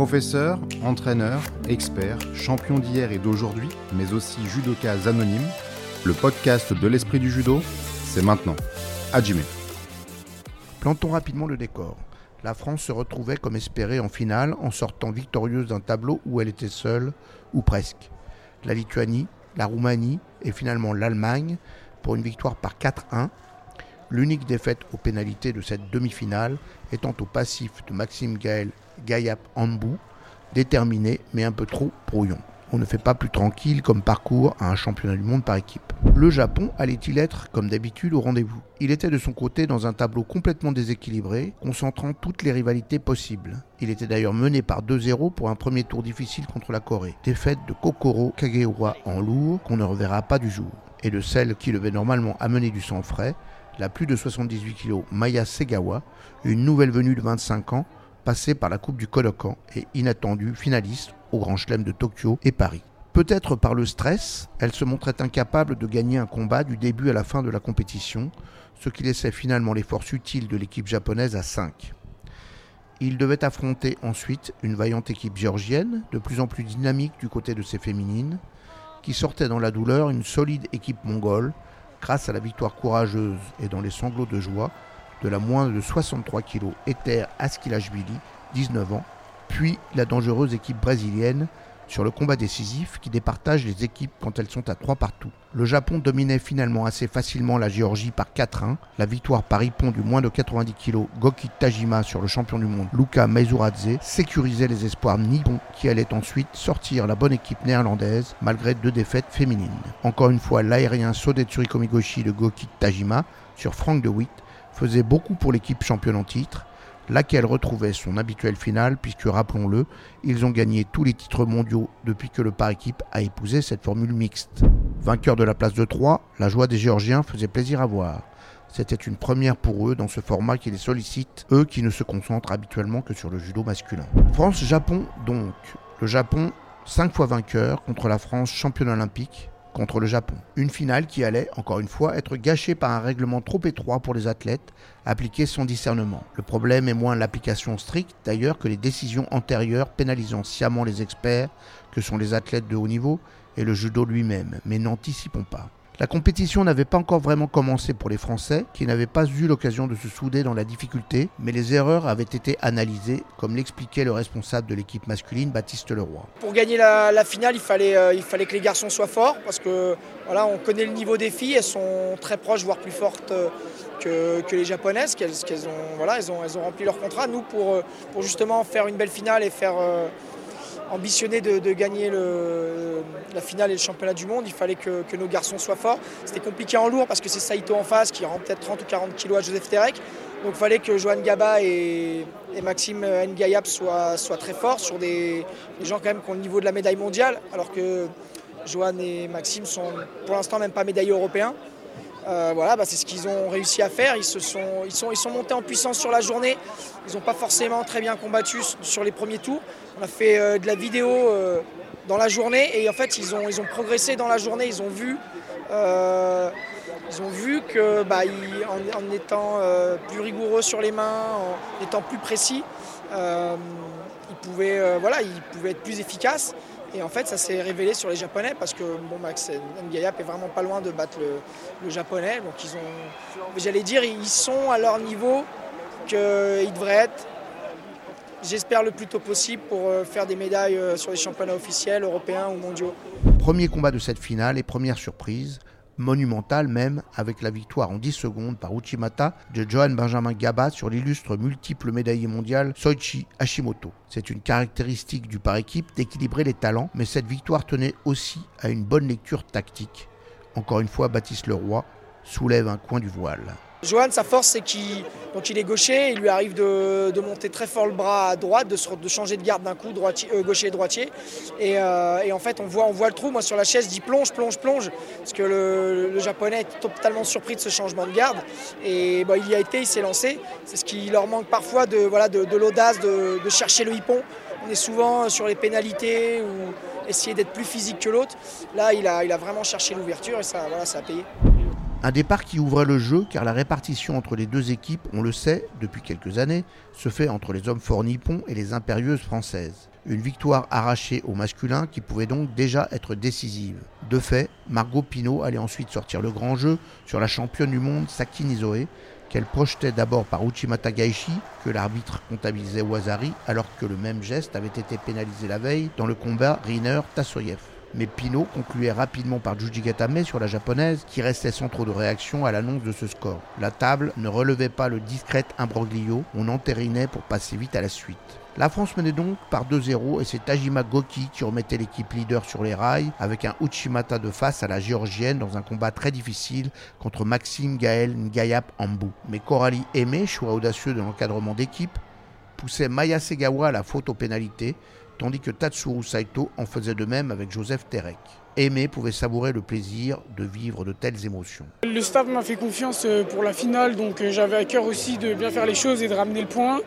Professeur, entraîneur, expert, champion d'hier et d'aujourd'hui, mais aussi judokas anonymes, le podcast de l'Esprit du Judo, c'est maintenant. Hajime. Plantons rapidement le décor. La France se retrouvait comme espéré en finale en sortant victorieuse d'un tableau où elle était seule, ou presque. La Lituanie, la Roumanie et finalement l'Allemagne pour une victoire par 4-1. L'unique défaite aux pénalités de cette demi-finale étant au passif de Maxime Gaël Ngayap Hambou, déterminé mais un peu trop brouillon. On ne fait pas plus tranquille comme parcours à un championnat du monde par équipe. Le Japon allait-il être, comme d'habitude, au rendez-vous ? Il était de son côté dans un tableau complètement déséquilibré, concentrant toutes les rivalités possibles. Il était d'ailleurs mené par 2-0 pour un premier tour difficile contre la Corée. Défaite de Kokoro Kagehoa en lourd qu'on ne reverra pas du jour. Et de celle qui devait normalement amener du sang frais, la plus de 78 kg Maya Segawa, une nouvelle venue de 25 ans, passée par la Coupe du Kodokan et inattendue finaliste au Grand Chelem de Tokyo et Paris. Peut-être par le stress, elle se montrait incapable de gagner un combat du début à la fin de la compétition, ce qui laissait finalement les forces utiles de l'équipe japonaise à 5. Il devait affronter ensuite une vaillante équipe géorgienne, de plus en plus dynamique du côté de ses féminines, qui sortait dans la douleur une solide équipe mongole, grâce à la victoire courageuse et dans les sanglots de joie de la moins de 63 kg Eteri Askilajvili, 19 ans, puis la dangereuse équipe brésilienne sur le combat décisif qui départage les équipes quand elles sont à 3 partout. Le Japon dominait finalement assez facilement la Géorgie par 4-1. La victoire par Hippon du moins de 90 kg Goki Tajima sur le champion du monde Luka Meizuradze sécurisait les espoirs nippons qui allaient ensuite sortir la bonne équipe néerlandaise malgré 2 défaites féminines. Encore une fois, l'aérien Sodetsuri Komigoshi de Goki Tajima sur Frank De Witt faisait beaucoup pour l'équipe championne en titre, laquelle retrouvait son habituel final puisque, rappelons-le, ils ont gagné tous les titres mondiaux depuis que le par-équipe a épousé cette formule mixte. Vainqueur de la place de 3, la joie des Géorgiens faisait plaisir à voir. C'était une première pour eux dans ce format qui les sollicite, eux qui ne se concentrent habituellement que sur le judo masculin. France-Japon donc. Le Japon, 5 fois vainqueur contre la France championne olympique, contre le Japon. Une finale qui allait, encore une fois, être gâchée par un règlement trop étroit pour les athlètes, appliqué sans discernement. Le problème est moins l'application stricte, d'ailleurs, que les décisions antérieures pénalisant sciemment les experts, que sont les athlètes de haut niveau, et le judo lui-même. Mais n'anticipons pas. La compétition n'avait pas encore vraiment commencé pour les Français, qui n'avaient pas eu l'occasion de se souder dans la difficulté, mais les erreurs avaient été analysées, comme l'expliquait le responsable de l'équipe masculine, Baptiste Leroy. Pour gagner la finale, il fallait que les garçons soient forts, parce que voilà, on connaît le niveau des filles, elles sont très proches, voire plus fortes que les Japonaises, elles ont rempli leur contrat. Nous, pour justement faire une belle finale et faire... ambitionner de gagner la finale et le championnat du monde, il fallait que nos garçons soient forts. C'était compliqué en lourd parce que c'est Saito en face qui rend peut-être 30 ou 40 kilos à Joseph Terek. Donc il fallait que Johan Gaba et Maxime Ngayap soient très forts sur des gens quand même qui ont le niveau de la médaille mondiale, alors que Johan et Maxime sont pour l'instant même pas médaillés européens. C'est ce qu'ils ont réussi à faire. Ils sont montés en puissance sur la journée. Ils n'ont pas forcément très bien combattu sur les premiers tours. On a fait de la vidéo dans la journée et en fait ils ont progressé dans la journée. Ils ont vu que en étant plus rigoureux sur les mains, en étant plus précis, ils pouvaient être plus efficaces. Et en fait, ça s'est révélé sur les Japonais parce que Max Ngayap est vraiment pas loin de battre le Japonais. Donc ils sont à leur niveau qu'ils devraient être, j'espère, le plus tôt possible pour faire des médailles sur les championnats officiels, européens ou mondiaux. Premier combat de cette finale et première surprise, monumentale même, avec la victoire en 10 secondes par Uchimata de Johan Benjamin Gaba sur l'illustre multiple médaillé mondial Soichi Hashimoto. C'est une caractéristique du par-équipe d'équilibrer les talents, mais cette victoire tenait aussi à une bonne lecture tactique. Encore une fois, Baptiste Leroy soulève un coin du voile. Johan, sa force, c'est qu'il est gaucher, il lui arrive de monter très fort le bras à droite, de changer de garde d'un coup, gaucher-droitier. Et en fait, on voit le trou. Moi, sur la chaise, je dis plonge, parce que le Japonais est totalement surpris de ce changement de garde. Et il y a été, il s'est lancé. C'est ce qui leur manque parfois de l'audace, de chercher le hippon. On est souvent sur les pénalités ou essayer d'être plus physique que l'autre. Là, il a vraiment cherché l'ouverture et ça a payé. Un départ qui ouvrait le jeu car la répartition entre les deux équipes, on le sait, depuis quelques années, se fait entre les hommes forts nippons et les impérieuses françaises. une victoire arrachée au masculin qui pouvait donc déjà être décisive. De fait, Margot Pinot allait ensuite sortir le grand jeu sur la championne du monde Saki Niizoe, qu'elle projetait d'abord par Uchimata Gaishi, que l'arbitre comptabilisait Wazari, alors que le même geste avait été pénalisé la veille dans le combat Riner-Tassoyev. Mais Pinot concluait rapidement par Jujigatame sur la japonaise, qui restait sans trop de réaction à l'annonce de ce score. La table ne relevait pas le discret imbroglio, on entérinait pour passer vite à la suite. La France menait donc par 2-0 et c'est Tajima Goki qui remettait l'équipe leader sur les rails avec un Uchimata de face à la géorgienne dans un combat très difficile contre Maxime Gaël Ngayap Hambou. Mais Coralie Hayme, choix audacieux de l'encadrement d'équipe, poussait Maya Segawa à la faute aux pénalités, tandis que Tatsuru Saito en faisait de même avec Joseph Terek. Aimé pouvait savourer le plaisir de vivre de telles émotions. Le staff m'a fait confiance pour la finale, donc j'avais à cœur aussi de bien faire les choses et de ramener le point.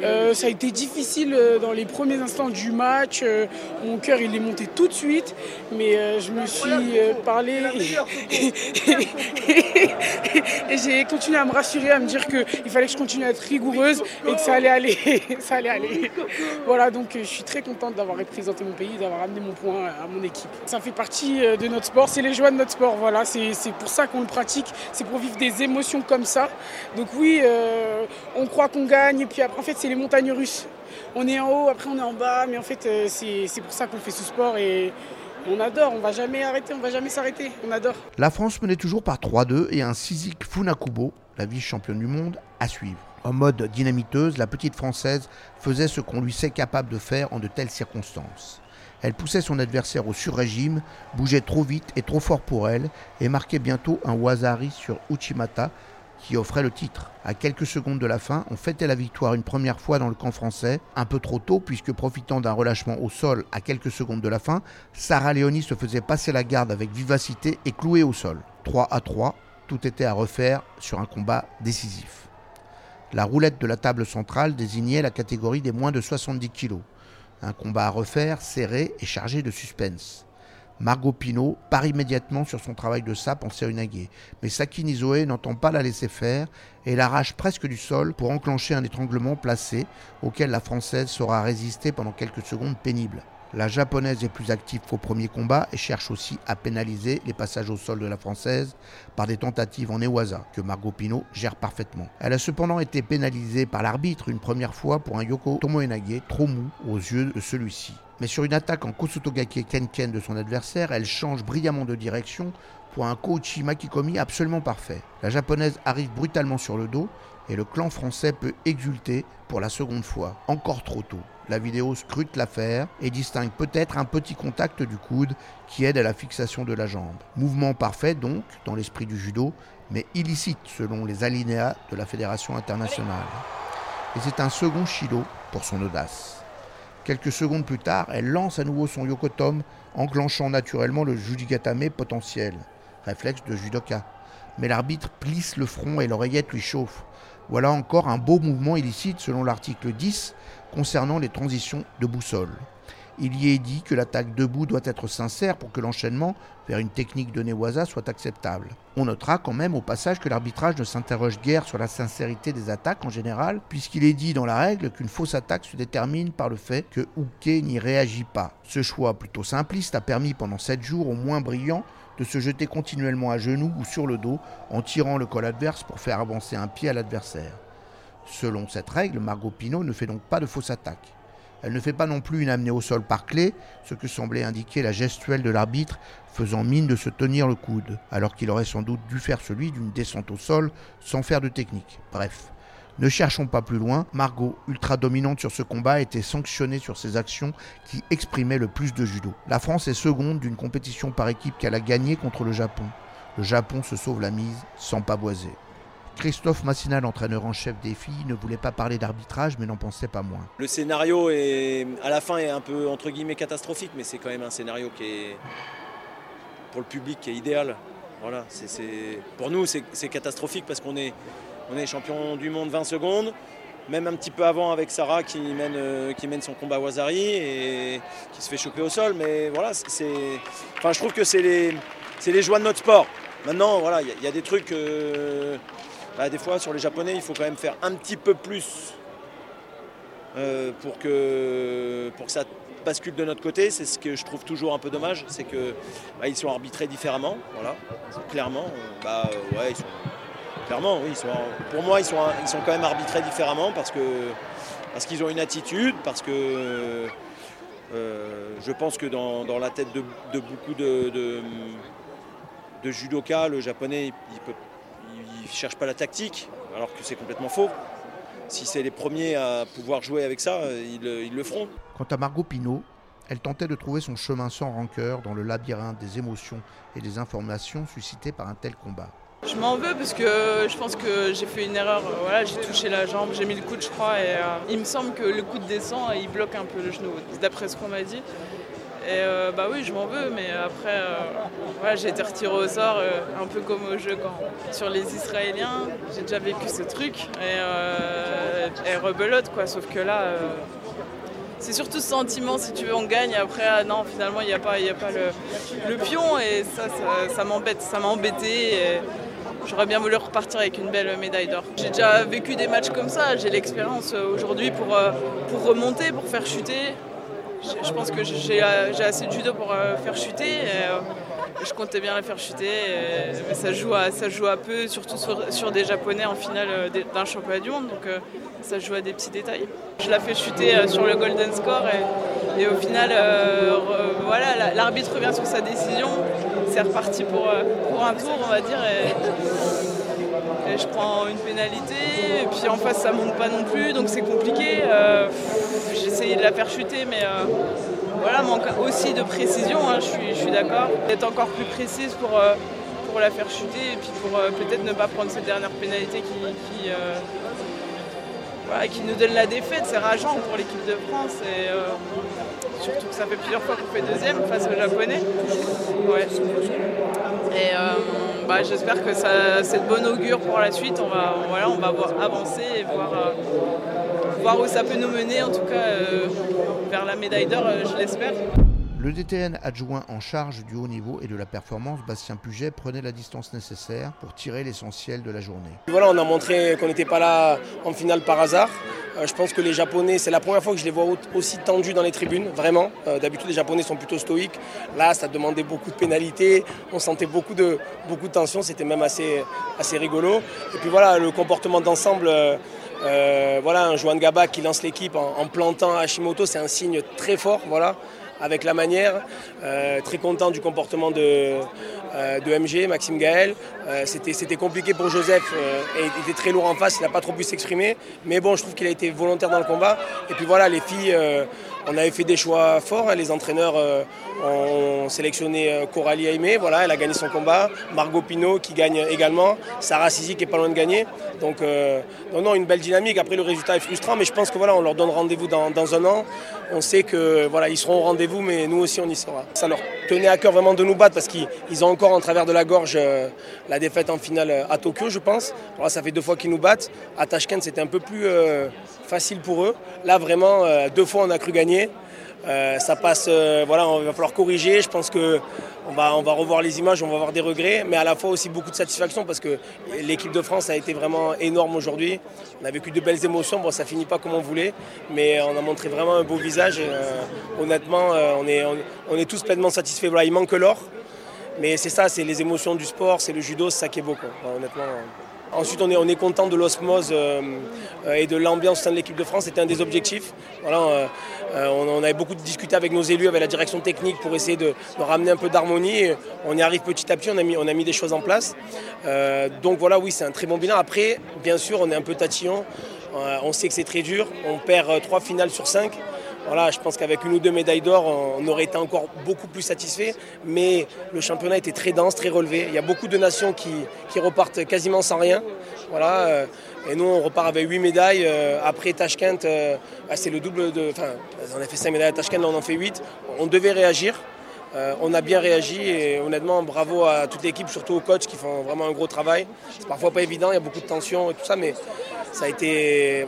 Ça a été difficile dans les premiers instants du match. Mon cœur il est monté tout de suite, mais je me suis parlé et j'ai continué à me rassurer, à me dire qu'il fallait que je continue à être rigoureuse et que ça allait aller. Ça allait aller. Voilà, donc je suis très contente d'avoir représenté mon pays, d'avoir ramené mon point à mon équipe. Ça fait partie de notre sport, c'est les joies de notre sport, voilà, c'est pour ça qu'on le pratique, c'est pour vivre des émotions comme ça. Donc oui, on croit qu'on gagne et puis après en fait c'est les montagnes russes. On est en haut, après on est en bas, mais en fait c'est pour ça qu'on fait ce sport et on adore, on va jamais arrêter, on va jamais s'arrêter, on adore. La France menait toujours par 3-2 et un Cizik Funakubo, la vice-championne du monde, à suivre. En mode dynamiteuse, la petite Française faisait ce qu'on lui sait capable de faire en de telles circonstances. Elle poussait son adversaire au sur-régime, bougeait trop vite et trop fort pour elle et marquait bientôt un Wazari sur Uchimata qui offrait le titre. À quelques secondes de la fin, on fêtait la victoire une première fois dans le camp français, un peu trop tôt puisque profitant d'un relâchement au sol à quelques secondes de la fin, Sarah Léoni se faisait passer la garde avec vivacité et clouée au sol. 3-3, tout était à refaire sur un combat décisif. La roulette de la table centrale désignait la catégorie des moins de 70 kilos. Un combat à refaire, serré et chargé de suspense. Margot Pinot part immédiatement sur son travail de sape en sérénagué, mais Saki Niizoe n'entend pas la laisser faire et l'arrache presque du sol pour enclencher un étranglement placé auquel la Française saura résister pendant quelques secondes pénibles. La Japonaise est plus active qu'au premier combat et cherche aussi à pénaliser les passages au sol de la Française par des tentatives en Newaza, que Margot Pinot gère parfaitement. Elle a cependant été pénalisée par l'arbitre une première fois pour un Yoko Tomoe Nage trop mou aux yeux de celui-ci. Mais sur une attaque en Kosutogake Kenken de son adversaire, elle change brillamment de direction pour un Kouchi Makikomi absolument parfait. La Japonaise arrive brutalement sur le dos et le clan français peut exulter pour la seconde fois, encore trop tôt. La vidéo scrute l'affaire et distingue peut-être un petit contact du coude qui aide à la fixation de la jambe. Mouvement parfait donc, dans l'esprit du judo, mais illicite selon les alinéas de la Fédération internationale. Et c'est un second shilo pour son audace. Quelques secondes plus tard, elle lance à nouveau son yokotom, enclenchant naturellement le jujigatame potentiel, réflexe de judoka. Mais l'arbitre plisse le front et l'oreillette lui chauffe. Voilà encore un beau mouvement illicite selon l'article 10 concernant les transitions de boussole. Il y est dit que l'attaque debout doit être sincère pour que l'enchaînement vers une technique de Newaza soit acceptable. On notera quand même au passage que l'arbitrage ne s'interroge guère sur la sincérité des attaques en général, puisqu'il est dit dans la règle qu'une fausse attaque se détermine par le fait que Uke n'y réagit pas. Ce choix plutôt simpliste a permis pendant 7 jours au moins brillant de se jeter continuellement à genoux ou sur le dos en tirant le col adverse pour faire avancer un pied à l'adversaire. Selon cette règle, Margot Pinot ne fait donc pas de fausse attaque. Elle ne fait pas non plus une amenée au sol par clé, ce que semblait indiquer la gestuelle de l'arbitre faisant mine de se tenir le coude, alors qu'il aurait sans doute dû faire celui d'une descente au sol sans faire de technique. Bref, ne cherchons pas plus loin, Margot, ultra dominante sur ce combat, était sanctionnée sur ses actions qui exprimaient le plus de judo. La France est seconde d'une compétition par équipe qu'elle a gagnée contre le Japon. Le Japon se sauve la mise sans pavoiser. Christophe Massina, l'entraîneur en chef des filles, ne voulait pas parler d'arbitrage mais n'en pensait pas moins. Le scénario est, à la fin est un peu entre guillemets catastrophique, mais c'est quand même un scénario qui est, pour le public, qui est idéal. Voilà, pour nous c'est catastrophique parce qu'on est... On est champion du monde 20 secondes, même un petit peu avant avec Sarah qui mène son combat Wazari et qui se fait choper au sol. Mais voilà, je trouve que c'est les joies de notre sport. Maintenant, voilà, il y a des trucs, des fois sur les Japonais, il faut quand même faire un petit peu plus pour que ça bascule de notre côté. C'est ce que je trouve toujours un peu dommage, c'est que ils sont arbitrés différemment. Voilà, clairement. Ils sont clairement, oui, ils sont quand même arbitrés différemment parce qu'ils ont une attitude, parce que je pense que dans la tête de beaucoup de judokas, le japonais, il cherche pas la tactique, alors que c'est complètement faux. Si c'est les premiers à pouvoir jouer avec ça, ils le feront. Quant à Margot Pinot, elle tentait de trouver son chemin sans rancœur dans le labyrinthe des émotions et des informations suscitées par un tel combat. Je m'en veux parce que je pense que j'ai fait une erreur, j'ai touché la jambe, j'ai mis le coude je crois et il me semble que le coude descend et il bloque un peu le genou, d'après ce qu'on m'a dit. Et oui, je m'en veux, mais après, j'ai été retirée au sort, un peu comme au jeu sur les Israéliens. J'ai déjà vécu ce truc, et rebelote, quoi. Sauf que là, c'est surtout ce sentiment, si tu veux, on gagne, et après, non, finalement, il n'y a pas le pion, et ça m'embête, ça m'a embêtée. J'aurais bien voulu repartir avec une belle médaille d'or. J'ai déjà vécu des matchs comme ça, j'ai l'expérience aujourd'hui pour remonter, pour faire chuter. Je pense que j'ai assez de judo pour faire chuter. Je comptais bien la faire chuter. Mais ça joue à peu, surtout sur des Japonais en finale d'un championnat du monde. Donc ça joue à des petits détails. Je la fais chuter sur le golden score. Et au final, l'arbitre revient sur sa décision. C'est reparti pour un tour, on va dire. Et je prends une pénalité, et puis en face ça monte pas non plus, donc c'est compliqué. J'ai essayé de la faire chuter, mais manque aussi de précision, hein, je suis d'accord. D'être encore plus précise pour la faire chuter, et puis pour peut-être ne pas prendre cette dernière pénalité qui nous donne la défaite. C'est rageant pour l'équipe de France, et surtout que ça fait plusieurs fois qu'on fait deuxième face aux Japonais. Ouais. Et j'espère que c'est de bon augure pour la suite. On va avancer et voir où ça peut nous mener, en tout cas vers la médaille d'or, je l'espère. Le DTN adjoint en charge du haut niveau et de la performance, Bastien Puget, prenait la distance nécessaire pour tirer l'essentiel de la journée. Voilà, on a montré qu'on n'était pas là en finale par hasard. Je pense que les Japonais, c'est la première fois que je les vois aussi tendus dans les tribunes, vraiment. D'habitude, les Japonais sont plutôt stoïques. Là, ça demandait beaucoup de pénalités, on sentait beaucoup de tension, c'était même assez rigolo. Et puis voilà, le comportement d'ensemble... un Johan Gaba qui lance l'équipe en plantant Hashimoto, c'est un signe très fort, avec la manière. Très content du comportement de MG, Maxime Gaël. C'était compliqué pour Joseph, et il était très lourd en face, il n'a pas trop pu s'exprimer. Mais bon, je trouve qu'il a été volontaire dans le combat. Et puis voilà, les filles, on avait fait des choix forts. Les entraîneurs ont sélectionné Coralie Hayme, elle a gagné son combat. Margot Pinot qui gagne également. Sarah Cizik qui est pas loin de gagner. Donc, une belle dynamique. Après, le résultat est frustrant, mais je pense que on leur donne rendez-vous dans un an. On sait que ils seront au rendez-vous, mais nous aussi, on y sera. Ça leur tenait à cœur vraiment de nous battre parce qu'ils ont encore en travers de la gorge la défaite en finale à Tokyo, je pense. Alors, ça fait 2 fois qu'ils nous battent. À Tashkent, c'était un peu plus facile pour eux. Là, vraiment, 2 fois, on a cru gagner. Ça passe, il va falloir corriger. Je pense qu'on va revoir les images, on va avoir des regrets, mais à la fois aussi beaucoup de satisfaction parce que l'équipe de France a été vraiment énorme aujourd'hui. On a vécu de belles émotions, ça finit pas comme on voulait, mais on a montré vraiment un beau visage. Honnêtement, on est tous pleinement satisfaits. Il manque l'or, mais c'est ça, c'est les émotions du sport, c'est le judo, c'est ça qui est beau, quoi. Honnêtement. Ensuite, on est content de l'osmose et de l'ambiance au sein de l'équipe de France. C'était un des objectifs. On avait beaucoup discuté avec nos élus, avec la direction technique pour essayer de ramener un peu d'harmonie. Et on y arrive petit à petit, on a mis des choses en place. Oui, c'est un très bon bilan. Après, bien sûr, on est un peu tatillon. On sait que c'est très dur. On perd 3 finales sur 5. Je pense qu'avec une ou 2 médailles d'or, on aurait été encore beaucoup plus satisfait. Mais le championnat était très dense, très relevé. Il y a beaucoup de nations qui repartent quasiment sans rien. Et nous, on repart avec 8 médailles. Après Tashkent, c'est le double de... Enfin, on a fait 5 médailles à Tashkent, là on en fait 8. On devait réagir. On a bien réagi et honnêtement, bravo à toute l'équipe, surtout aux coachs qui font vraiment un gros travail. C'est parfois pas évident, il y a beaucoup de tensions et tout ça, mais ça a été...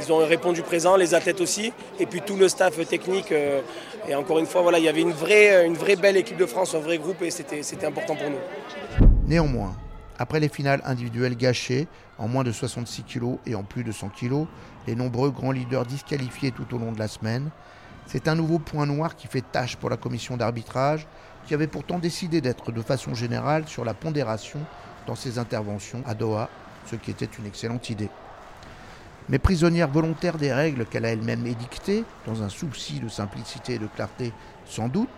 ils ont répondu présent, les athlètes aussi, et puis tout le staff technique. Et encore une fois, il y avait une vraie belle équipe de France, un vrai groupe et c'était important pour nous. Néanmoins, Après les finales individuelles gâchées, en moins de 66 kg et en plus de 100 kg, les nombreux grands leaders disqualifiés tout au long de la semaine, c'est un nouveau point noir qui fait tâche pour la commission d'arbitrage, qui avait pourtant décidé d'être de façon générale sur la pondération dans ses interventions à Doha, ce qui était une excellente idée. Mais prisonnière volontaire des règles qu'elle a elle-même édictées, dans un souci de simplicité et de clarté sans doute,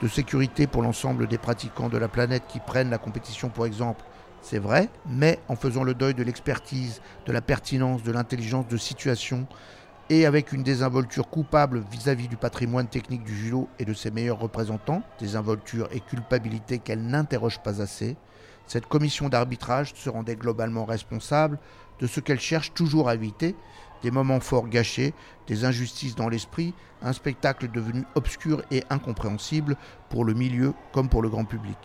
de sécurité pour l'ensemble des pratiquants de la planète qui prennent la compétition pour exemple, c'est vrai, mais en faisant le deuil de l'expertise, de la pertinence, de l'intelligence de situation, et avec une désinvolture coupable vis-à-vis du patrimoine technique du judo et de ses meilleurs représentants, désinvolture et culpabilité qu'elle n'interroge pas assez, cette commission d'arbitrage se rendait globalement responsable de ce qu'elle cherche toujours à éviter, des moments forts gâchés, des injustices dans l'esprit, un spectacle devenu obscur et incompréhensible pour le milieu comme pour le grand public.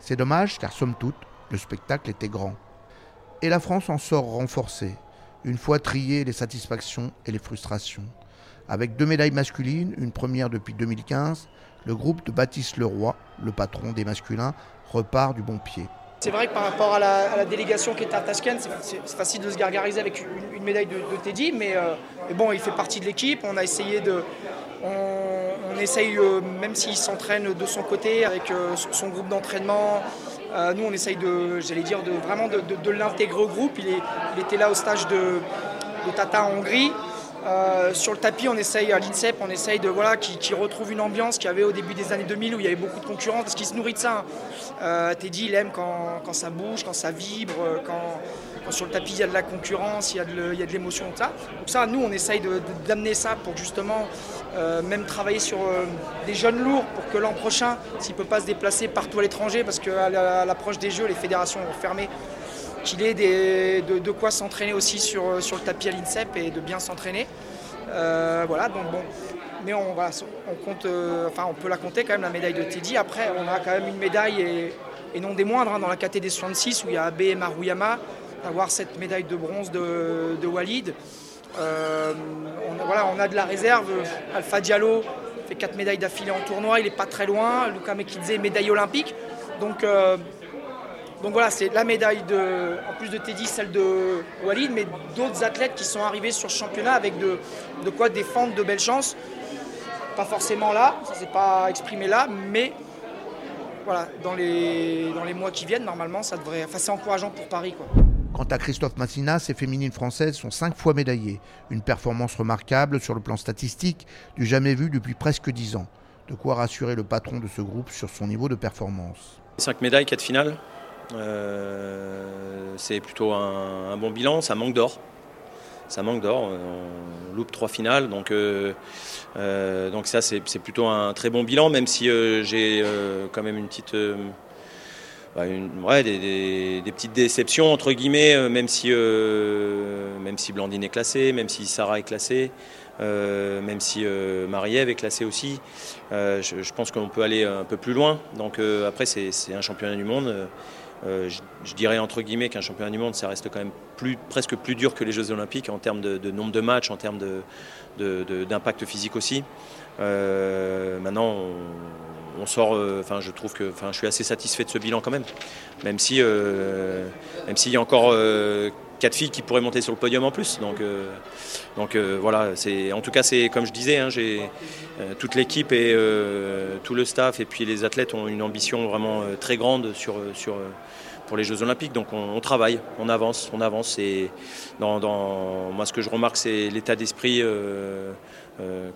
C'est dommage car somme toute, le spectacle était grand. Et la France en sort renforcée, une fois triées les satisfactions et les frustrations. Avec 2 médailles masculines, une première depuis 2015, le groupe de Baptiste Leroy, le patron des masculins, repart du bon pied. C'est vrai que par rapport à la délégation qui était à Tashkent, c'est facile de se gargariser avec une médaille de Teddy, mais bon, il fait partie de l'équipe. On a essayé on essaye, même s'il s'entraîne de son côté avec son groupe d'entraînement, nous on essaye de l'intégrer au groupe. Il était là au stage de Tata en Hongrie. Sur le tapis, on essaye à l'INSEP, qui retrouve une ambiance qu'il y avait au début des années 2000 où il y avait beaucoup de concurrence, parce qu'il se nourrit de ça. Teddy, il aime quand ça bouge, quand ça vibre, quand sur le tapis il y a de la concurrence, il y a de l'émotion, tout ça. Donc ça, nous, on essaye d'amener ça pour justement même travailler sur des jeunes lourds pour que l'an prochain, s'il ne peut pas se déplacer partout à l'étranger, parce qu'à l'approche des Jeux, les fédérations vont fermer. Qu'il ait de quoi s'entraîner aussi sur le tapis à l'INSEP et de bien s'entraîner. Mais on peut la compter quand même, la médaille de Teddy. Après, on a quand même une médaille, et non des moindres, dans la KT des 66 où il y a Abe et Maruyama, d'avoir cette médaille de bronze de Walid. On a de la réserve. Alpha Diallo fait 4 médailles d'affilée en tournoi, il n'est pas très loin. Luka Meizuradze, médaille olympique. Donc, c'est la médaille en plus de Teddy, celle de Walid, mais d'autres athlètes qui sont arrivés sur ce championnat avec de quoi défendre de belles chances. Pas forcément là, ça ne s'est pas exprimé là, mais voilà, dans les mois qui viennent, normalement, ça devrait. Enfin, c'est encourageant pour Paris, quoi. Quant à Christophe Massina, ces féminines françaises sont 5 fois médaillées. Une performance remarquable sur le plan statistique, du jamais vu depuis presque 10 ans. De quoi rassurer le patron de ce groupe sur son niveau de performance. 5 médailles, 4 finales. C'est plutôt un bon bilan, ça manque d'or, on loupe 3 finales, donc ça c'est plutôt un très bon bilan, même si j'ai quand même des petites déceptions entre guillemets, même si Blandine est classée, même si Sarah est classée, même si Marie-Ève est classée aussi, je pense qu'on peut aller un peu plus loin. Donc après c'est un championnat du monde. Je dirais entre guillemets qu'un championnat du monde, ça reste quand même presque plus dur que les Jeux Olympiques en termes de nombre de matchs, en termes de d'impact physique aussi. Maintenant, on sort. Je suis assez satisfait de ce bilan quand même, même s'il y a encore 4 filles qui pourraient monter sur le podium en plus. En tout cas, c'est comme je disais, toute l'équipe et tout le staff et puis les athlètes ont une ambition vraiment très grande pour les Jeux Olympiques. Donc on travaille, on avance. Et moi, ce que je remarque, c'est l'état d'esprit.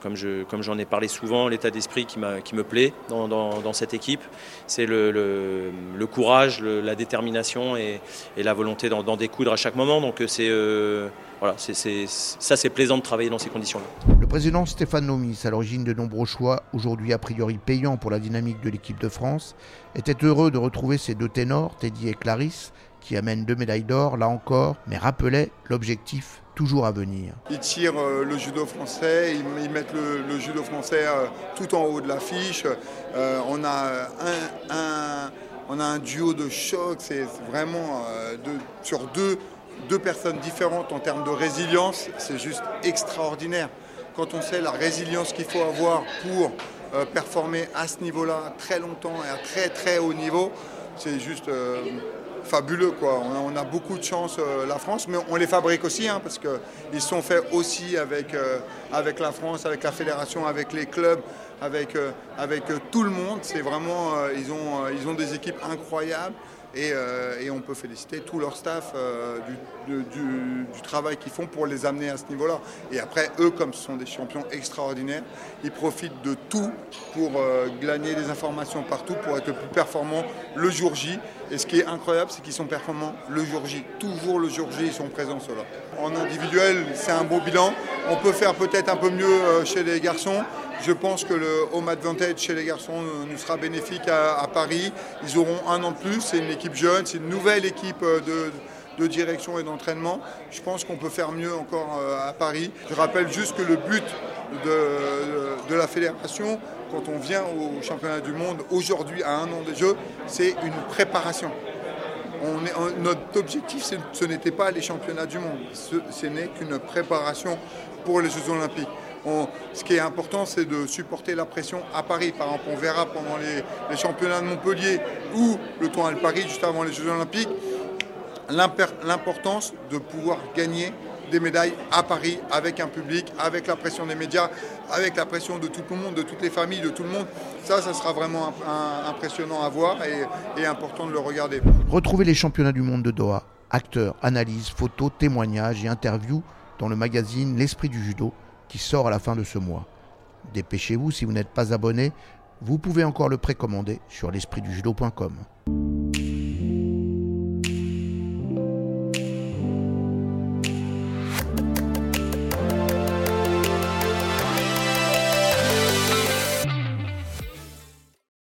Comme j'en ai parlé souvent, l'état d'esprit qui me plaît dans cette équipe, c'est le courage, la détermination et la volonté d'en découdre à chaque moment. Donc c'est plaisant de travailler dans ces conditions-là. Le président Stéphane Nomis, à l'origine de nombreux choix, aujourd'hui a priori payants pour la dynamique de l'équipe de France, était heureux de retrouver ses 2 ténors, Teddy et Clarisse, qui amènent 2 médailles d'or, là encore, mais rappelait l'objectif toujours à venir. Ils tirent le judo français, ils mettent le judo français tout en haut de l'affiche. On a un duo de choc, c'est vraiment sur deux personnes différentes en termes de résilience, c'est juste extraordinaire. Quand on sait la résilience qu'il faut avoir pour performer à ce niveau-là très longtemps et à très très haut niveau, c'est juste fabuleux, quoi. On a beaucoup de chance, la France, mais on les fabrique aussi, hein, parce qu'ils sont faits aussi avec la France, avec la fédération, avec les clubs, avec tout le monde. C'est vraiment, ils ont des équipes incroyables. Et on peut féliciter tout leur staff du travail qu'ils font pour les amener à ce niveau-là. Et après, eux, comme ce sont des champions extraordinaires, ils profitent de tout pour glaner des informations partout, pour être le plus performant le jour J. Et ce qui est incroyable, c'est qu'ils sont performants le jour J. Toujours le jour J, ils sont présents, ceux-là. En individuel, c'est un beau bilan. On peut faire peut-être un peu mieux chez les garçons. Je pense que le home advantage chez les garçons nous sera bénéfique à Paris. Ils auront un an de plus, c'est une équipe jeune, c'est une nouvelle équipe de direction et d'entraînement. Je pense qu'on peut faire mieux encore à Paris. Je rappelle juste que le but de la fédération, quand on vient au championnat du monde aujourd'hui à un an des Jeux, c'est une préparation. Notre objectif, ce n'était pas les championnats du monde, ce n'est qu'une préparation pour les Jeux Olympiques. Ce qui est important, c'est de supporter la pression à Paris. Par exemple, on verra pendant les championnats de Montpellier ou le tournoi de Paris, juste avant les Jeux Olympiques, l'importance de pouvoir gagner des médailles à Paris avec un public, avec la pression des médias, avec la pression de tout le monde, de toutes les familles, de tout le monde. Ça sera vraiment impressionnant à voir et important de le regarder. Retrouvez les championnats du monde de Doha, acteurs, analyses, photos, témoignages et interviews dans le magazine L'Esprit du Judo, qui sort à la fin de ce mois. Dépêchez-vous, si vous n'êtes pas abonné, vous pouvez encore le précommander sur l'espritdujudo.com.